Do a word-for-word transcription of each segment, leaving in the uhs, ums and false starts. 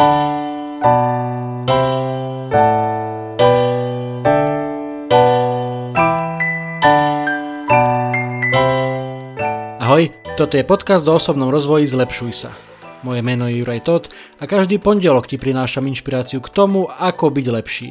Ahoj, toto je podcast o osobnom rozvoji Zlepšuj sa. Moje meno je Juraj Tóth a každý pondelok ti prinášam inšpiráciu k tomu, ako byť lepší.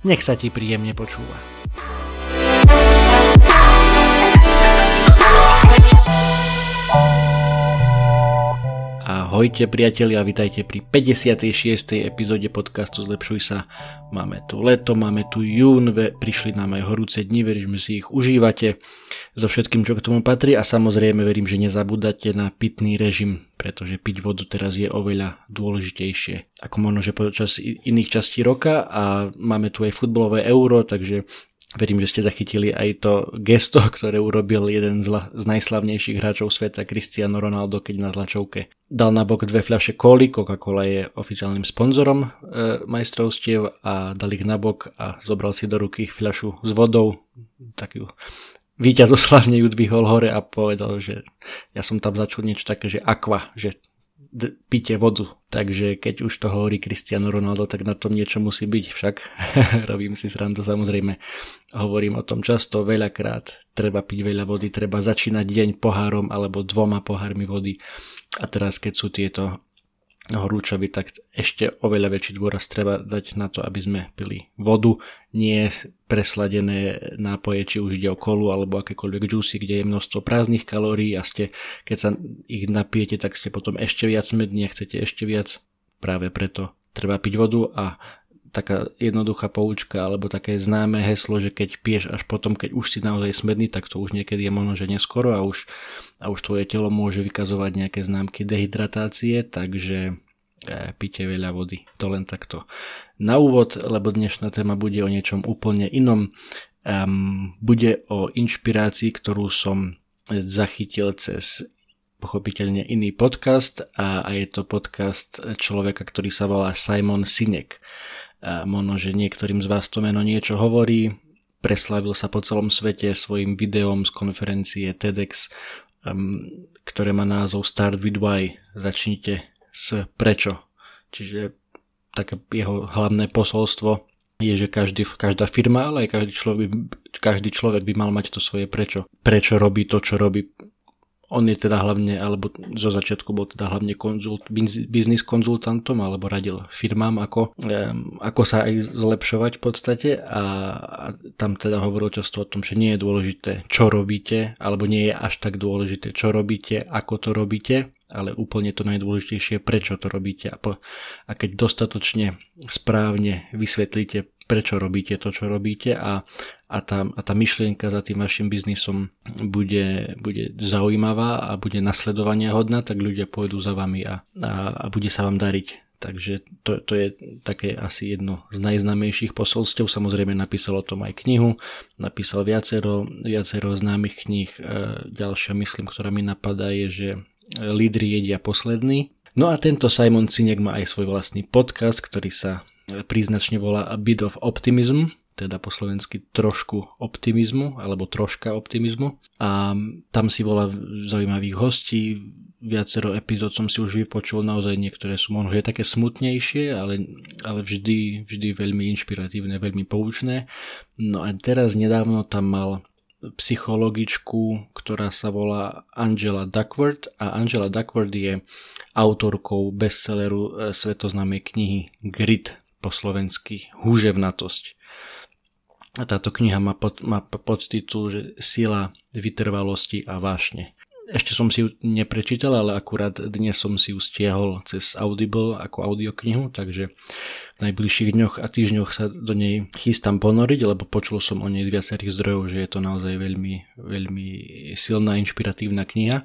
Nech sa ti príjemne počúva. Ahojte priatelia, vitajte pri päťdesiatej šiestej epizóde podcastu Zlepšuj sa. Máme tu leto, máme tu jún, prišli nám aj horúce dni, verím, že si ich užívate so všetkým, čo k tomu patrí a samozrejme verím, že nezabúdate na pitný režim, pretože piť vodu teraz je oveľa dôležitejšie ako možno, že počas iných častí roka a máme tu aj futbalové euro, takže verím, že ste zachytili aj to gesto, ktoré urobil jeden z najslavnejších hráčov sveta, Cristiano Ronaldo, keď na tlačovke dal na bok dve fľaše kóly, Coca-Cola je oficiálnym sponzorom e, majstrovstiev a dal ich na bok a zobral si do ruky fľašu s vodou, takú víťaz oslavne ju dvihol hore a povedal, že ja som tam začul niečo také, že aqua, že d- pite vodu. Takže keď už to hovorí Cristiano Ronaldo, tak na tom niečo musí byť však. Robím si srandu, samozrejme. Hovorím o tom často, veľakrát. Treba piť veľa vody, treba začínať deň pohárom alebo dvoma pohármi vody. A teraz keď sú tieto horúčavy, tak ešte oveľa väčší dôraz treba dať na to, aby sme pili vodu. Nie presladené nápoje, či už ide o kolu alebo akékoľvek džúsy, kde je množstvo prázdnych kalórií a ste, keď sa ich napijete, tak ste potom ešte viac mední a chcete ešte viac. Práve preto treba piť vodu a taká jednoduchá poučka alebo také známe heslo, že keď piješ až potom, keď už si naozaj smedný, tak to už niekedy je možno, že neskoro a už, a už tvoje telo môže vykazovať nejaké známky dehydratácie, takže eh, pite veľa vody. To len takto na úvod, lebo dnešná téma bude o niečom úplne inom. Um, bude o inšpirácii, ktorú som zachytil cez pochopiteľne iný podcast a, a je to podcast človeka, ktorý sa volá Simon Sinek. A možno, že niektorým z vás to meno niečo hovorí, preslávil sa po celom svete svojim videom z konferencie TEDx, um, ktoré má názov Start with Why, začnite s prečo. Čiže také jeho hlavné posolstvo je, že každý, každá firma, ale aj každý človek, každý človek by mal mať to svoje prečo. Prečo robí to, čo robí. On je teda hlavne, alebo zo začiatku bol teda hlavne konzult, biznis konzultantom, alebo radil firmám, ako, um, ako sa aj zlepšovať v podstate a, a tam teda hovoril často o tom, že nie je dôležité, čo robíte, alebo nie je až tak dôležité, čo robíte, ako to robíte, ale úplne to najdôležitejšie, prečo to robíte a, po, a keď dostatočne správne vysvetlíte, prečo robíte to, čo robíte a, a, tá, a tá myšlienka za tým vašim biznisom bude, bude zaujímavá a bude nasledovania hodná, tak ľudia pôjdu za vami a, a, a bude sa vám dariť. Takže to, to je také asi jedno z najznámejších posolstiev. Samozrejme napísal o tom aj knihu, napísal viacero, viacero známych kníh. Ďalšia, myslím, ktorá mi napadá je, že lídri jedia poslední. No a tento Simon Sinek má aj svoj vlastný podcast, ktorý sa príznačne volá A Bit of Optimism, teda po slovensky trošku optimizmu alebo troška optimizmu a tam si volá zaujímavých hostí, viacero epizód som si už vypočul, naozaj niektoré sú možno že také smutnejšie, ale, ale vždy, vždy veľmi inšpiratívne, veľmi poučné. No a teraz nedávno tam mal psychologičku, ktorá sa volá Angela Duckworth a Angela Duckworth je autorkou bestselleru svetoznámej knihy Grit, po slovensky húževnatosť. A táto kniha má pod, má pod titul, že Sila vytrvalosti a vášne. Ešte som si ju neprečítal, ale akurát dnes som si ju stiahol cez Audible ako audioknihu, takže v najbližších dňoch a týždňoch sa do nej chystám ponoriť, lebo počul som o nej z viacerých zdrojov, že je to naozaj veľmi, veľmi silná, inšpiratívna kniha,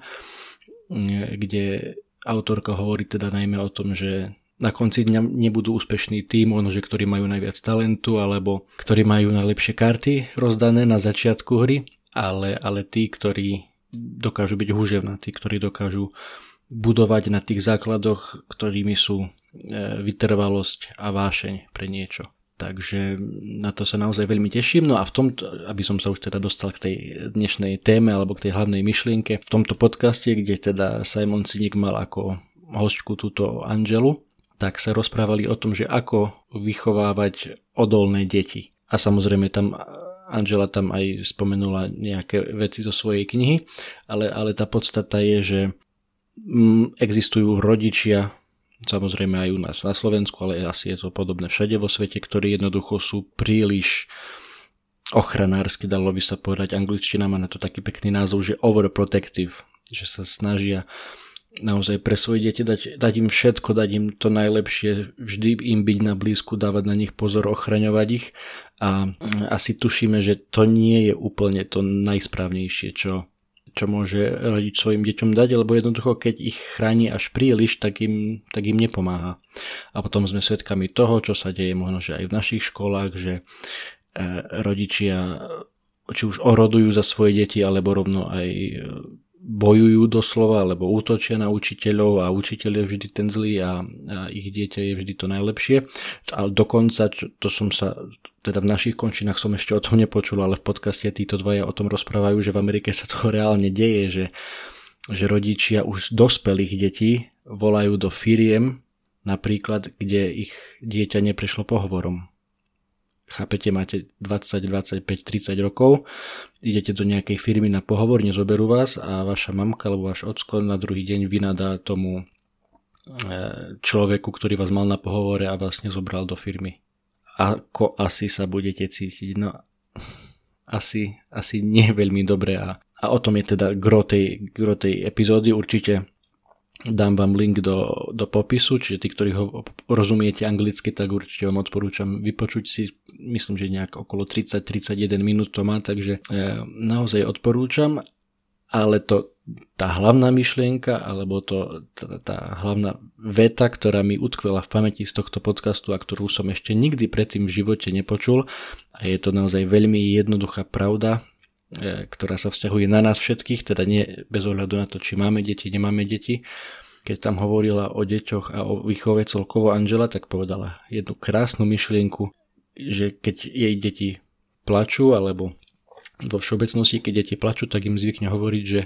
kde autorka hovorí teda najmä o tom, že na konci dňa nebudú úspešný tým, onože, ktorí majú najviac talentu alebo ktorí majú najlepšie karty rozdané na začiatku hry, ale, ale tí, ktorí dokážu byť húževnatí, ktorí dokážu budovať na tých základoch, ktorými sú vytrvalosť a vášeň pre niečo. Takže na to sa naozaj veľmi teším. No a v tom, aby som sa už teda dostal k tej dnešnej téme alebo k tej hlavnej myšlienke, v tomto podcaste, kde teda Simon Sinek mal ako hostku túto Angelu, tak sa rozprávali o tom, že ako vychovávať odolné deti. A samozrejme tam Angela tam aj spomenula nejaké veci zo svojej knihy, ale, ale tá podstata je, že existujú rodičia, samozrejme aj u nás na Slovensku, ale asi je to podobné všade vo svete, ktorí jednoducho sú príliš ochranársky, dalo by sa povedať, angličtina má na to taký pekný názov, že overprotective, že sa snažia naozaj pre svoje deti dať, dať im všetko, dať im to najlepšie, vždy im byť na blízku, dávať na nich pozor, ochraňovať ich a asi tušíme, že to nie je úplne to najsprávnejšie, čo čo môže rodič svojim deťom dať, lebo jednoducho, keď ich chráni až príliš, tak im, tak im nepomáha. A potom sme svedkami toho, čo sa deje možno, že aj v našich školách, že rodičia či už orodujú za svoje deti, alebo rovno aj bojujú doslova, alebo útočia na učiteľov a učiteľ je vždy ten zlý a, a ich dieťa je vždy to najlepšie. Ale dokonca, to som sa, teda v našich končinách som ešte o tom nepočul, ale v podcaste títo dvaja o tom rozprávajú, že v Amerike sa to reálne deje, že, že rodičia už dospelých detí volajú do firiem, napríklad, kde ich dieťa neprešlo pohovorom. Chápete, máte dvadsať, dvadsaťpäť, tridsať rokov, idete do nejakej firmy na pohovor, nezoberú vás a vaša mamka alebo váš ocko na druhý deň vynadá tomu človeku, ktorý vás mal na pohovore a vás nezobral do firmy. Ako asi sa budete cítiť? No, asi, asi nie veľmi dobre a, a o tom je teda gro tej, gro tej epizódy určite. Dám vám link do, do popisu, čiže tí, ktorí ho rozumiete anglicky, tak určite vám odporúčam vypočuť si, myslím, že nejak okolo tridsať až tridsaťjeden minút to má, takže e, naozaj odporúčam, ale to, tá hlavná myšlienka, alebo to, tá, tá hlavná veta, ktorá mi utkvela v pamäti z tohto podcastu a ktorú som ešte nikdy predtým v živote nepočul, a je to naozaj veľmi jednoduchá pravda, ktorá sa vzťahuje na nás všetkých, teda nie bez ohľadu na to, či máme deti, nemáme deti. Keď tam hovorila o deťoch a o výchove celkovo Angela, tak povedala jednu krásnu myšlienku, že keď jej deti plačú, alebo vo všeobecnosti, keď deti plačú, tak im zvykne hovoriť, že,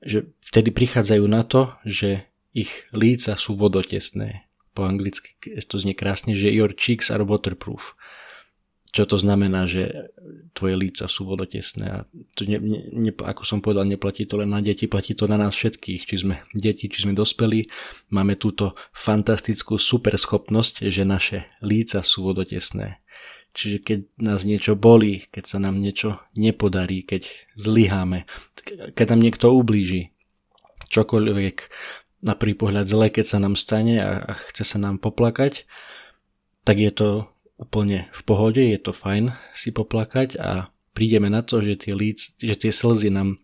že vtedy prichádzajú na to, že ich líca sú vodotesné. Po anglicky to znie krásne, že your cheeks are waterproof. Čo to znamená, že tvoje líca sú vodotesné a to ne, ne, ako som povedal, neplatí to len na deti, platí to na nás všetkých, či sme deti, či sme dospelí, máme túto fantastickú superschopnosť, že naše líca sú vodotesné. Čiže keď nás niečo bolí, keď sa nám niečo nepodarí, keď zlyháme, keď nám niekto ublíži, čokoľvek na prvý pohľad zle, keď sa nám stane a chce sa nám poplakať, tak je to úplne v pohode, je to fajn si poplakať a prídeme na to, že tie, líc, že tie slzy nám,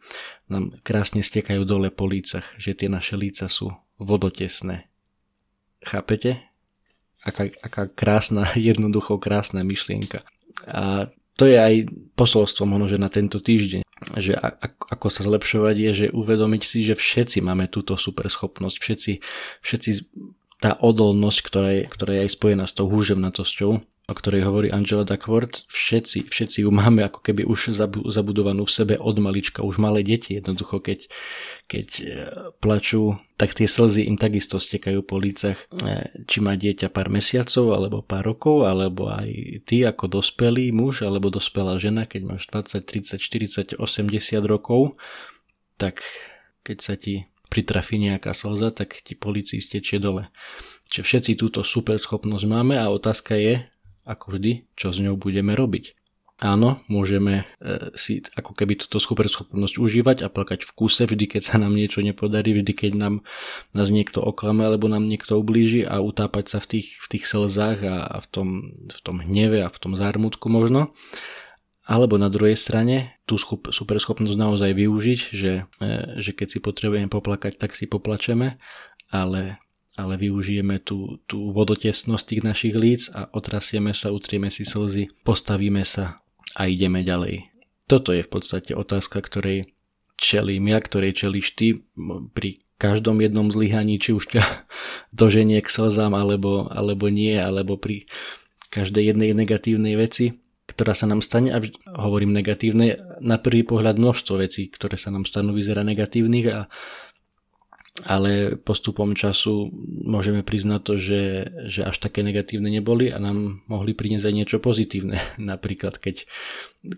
nám krásne stekajú dole po lícach, že tie naše líca sú vodotesné. Chápete? Aká, aká krásna, jednoducho krásna myšlienka. A to je aj posolstvo možno, že na tento týždeň, že ako sa zlepšovať je, že uvedomiť si, že všetci máme túto super schopnosť, všetci, všetci tá odolnosť, ktorá je, ktorá je aj spojená s tou húževnatosťou, o ktorej hovorí Angela Duckworth, všetci, všetci ju máme ako keby už zabudovanú v sebe od malička, už malé deti jednoducho, keď, keď plačú, tak tie slzy im takisto stekajú po lícach, či má dieťa pár mesiacov, alebo pár rokov, alebo aj ty ako dospelý muž, alebo dospelá žena, keď máš dvadsať, tridsať, štyridsať, osemdesiat rokov, tak keď sa ti pritrafí nejaká slza, tak ti po líci stečie dole. Čiže všetci túto super schopnosť máme a otázka je, ako vždy, čo s ňou budeme robiť. Áno, môžeme e, si ako keby túto superschopnosť užívať a plakať v kúse vždy, keď sa nám niečo nepodarí, vždy, keď nám, nás niekto oklame alebo nám niekto ublíži a utápať sa v tých, v tých slzách a, a v tom, v tom hneve a v tom zármutku možno. Alebo na druhej strane tú superschopnosť naozaj využiť, že, e, že keď si potrebujeme poplakať, tak si poplačeme, ale ale využijeme tú, tú vodotesnosť tých našich líc a otrasieme sa, utrieme si slzy, postavíme sa a ideme ďalej. Toto je v podstate otázka, ktorej čelím ja, ktorej čelíš ty pri každom jednom zlyhaní, či už ťa doženie k slzám alebo, alebo nie, alebo pri každej jednej negatívnej veci, ktorá sa nám stane, a hovorím negatívne, na prvý pohľad množstvo vecí, ktoré sa nám stanú, vyzerá negatívnych, a ale postupom času môžeme priznať to, že, že až také negatívne neboli a nám mohli priniesť aj niečo pozitívne. Napríklad keď,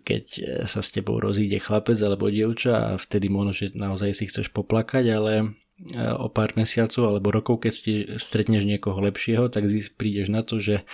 keď sa s tebou rozíde chlapec alebo dievča, a vtedy možno, že naozaj si chceš poplakať, ale o pár mesiacov alebo rokov, keď si stretneš niekoho lepšieho, tak prídeš na to, že,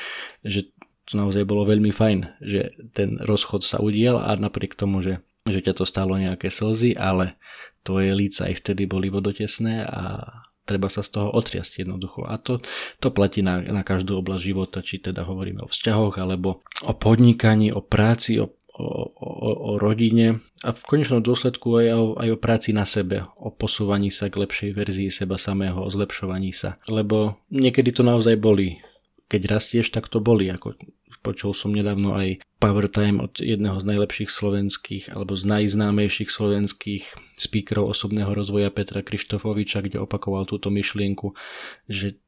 že to naozaj bolo veľmi fajn, že ten rozchod sa udiel, a napriek tomu, že, že ťa to stálo nejaké slzy, ale tvoje líca aj vtedy boli vodotesné a treba sa z toho otriasť jednoducho. A to, to platí na, na každú oblasť života, či teda hovoríme o vzťahoch, alebo o podnikaní, o práci, o, o, o, o rodine, a v konečnom dôsledku aj o, aj o práci na sebe, o posúvaní sa k lepšej verzii seba samého, o zlepšovaní sa. Lebo niekedy to naozaj bolí. Keď rastieš, tak to bolí. Ako počul som nedávno aj Power Time od jedného z najlepších slovenských alebo z najznámejších slovenských speakerov osobného rozvoja Petra Kristofoviča, kde opakoval túto myšlienku, že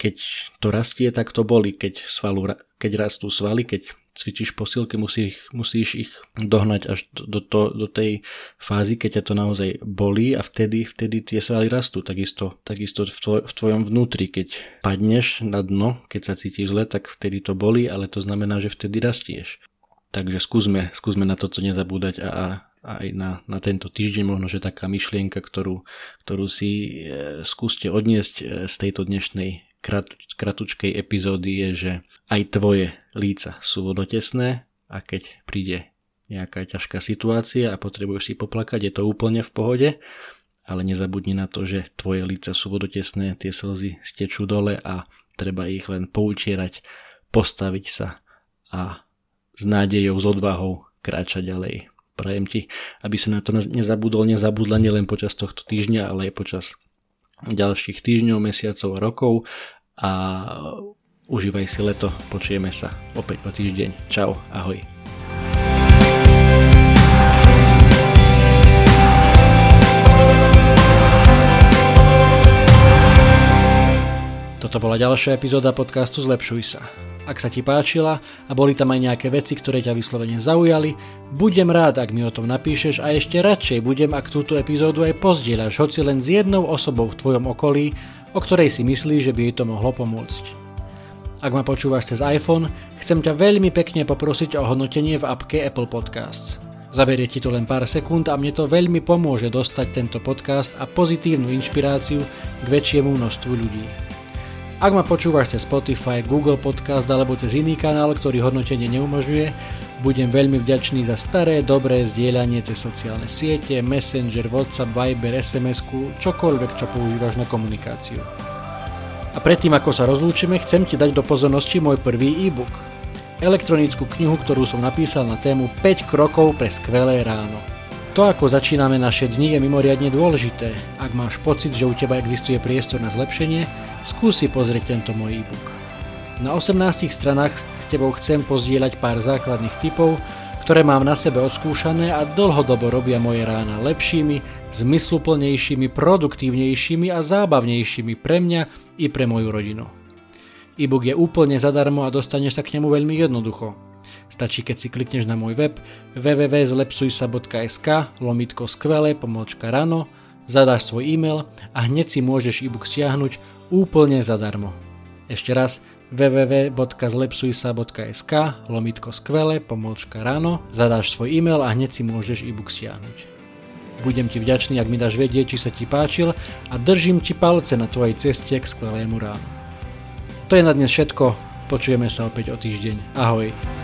keď to rastie, tak to bolí. Keď, svalu, keď rastú svaly, keď cvičíš posilky, musíš, musíš ich dohnať až do, to, do tej fázy, keď ťa to naozaj bolí, a vtedy, vtedy tie svaly rastú. Takisto, takisto v, tvoj, v tvojom vnútri, keď padneš na dno, keď sa cítiš zle, tak vtedy to bolí, ale to znamená, že vtedy rastieš. Takže skúsme, skúsme na toto nezabúdať, a, a aj na, na tento týždeň možno, že taká myšlienka, ktorú, ktorú si e, skúste odniesť z tejto dnešnej kratučkej epizódy, je, že aj tvoje líca sú vodotesné, a keď príde nejaká ťažká situácia a potrebuješ si poplakať, je to úplne v pohode, ale nezabudni na to, že tvoje líca sú vodotesné, tie slzy stečú dole a treba ich len poutierať, postaviť sa a s nádejou, s odvahou kráčať ďalej. Prajem ti, aby sa na to nezabudol, nezabudla nielen počas tohto týždňa, ale aj počas ďalších týždňov, mesiacov a rokov, a užívaj si leto, počujeme sa opäť o týždeň. Čau, ahoj. Toto bola ďalšia epizóda podcastu Zlepšuj sa. Ak sa ti páčila a boli tam aj nejaké veci, ktoré ťa vyslovene zaujali, budem rád, ak mi o tom napíšeš, a ešte radšej budem, ak túto epizódu aj pozdieľaš, hoci len s jednou osobou v tvojom okolí, o ktorej si myslíš, že by jej to mohlo pomôcť. Ak ma počúvaš cez iPhone, chcem ťa veľmi pekne poprosiť o hodnotenie v appke Apple Podcasts. Zaberie ti to len pár sekúnd a mne to veľmi pomôže dostať tento podcast a pozitívnu inšpiráciu k väčšiemu množstvu ľudí. Ak ma počúvaš cez Spotify, Google Podcast alebo cez iný kanál, ktorý hodnotenie neumožňuje, budem veľmi vďačný za staré, dobré zdieľanie cez sociálne siete, Messenger, WhatsApp, Viber, es em esku, čokoľvek, čo používaš na komunikáciu. A predtým, ako sa rozlúčime, chcem ti dať do pozornosti môj prvý e-book. Elektronickú knihu, ktorú som napísal na tému päť krokov pre skvelé ráno. To, ako začíname naše dni, je mimoriadne dôležité. Ak máš pocit, že u teba existuje priestor na zlepšenie, skús si pozrieť tento môj e-book. Na osemnástich stranách s tebou chcem pozdieľať pár základných tipov, ktoré mám na sebe odskúšané a dlhodobo robia moje rána lepšími, zmysluplnejšími, produktívnejšími a zábavnejšími pre mňa i pre moju rodinu. E-book je úplne zadarmo a dostaneš sa k nemu veľmi jednoducho. Stačí, keď si klikneš na môj web www bodka zlepsujsa bodka es ká lomítko skvelé pomôčka rano, zadáš svoj e-mail a hneď si môžeš e-book stiahnuť úplne zadarmo. Ešte raz www bodka zlepsujsa bodka es ká lomítko skvelé pomôčka rano, zadáš svoj e-mail a hneď si môžeš e-book stiahnuť. Budem ti vďačný, ak mi dáš vedieť, či sa ti páčil, a držím ti palce na tvojej ceste k skvelému ránu. To je na dnes všetko, počujeme sa opäť o týždeň. Ahoj.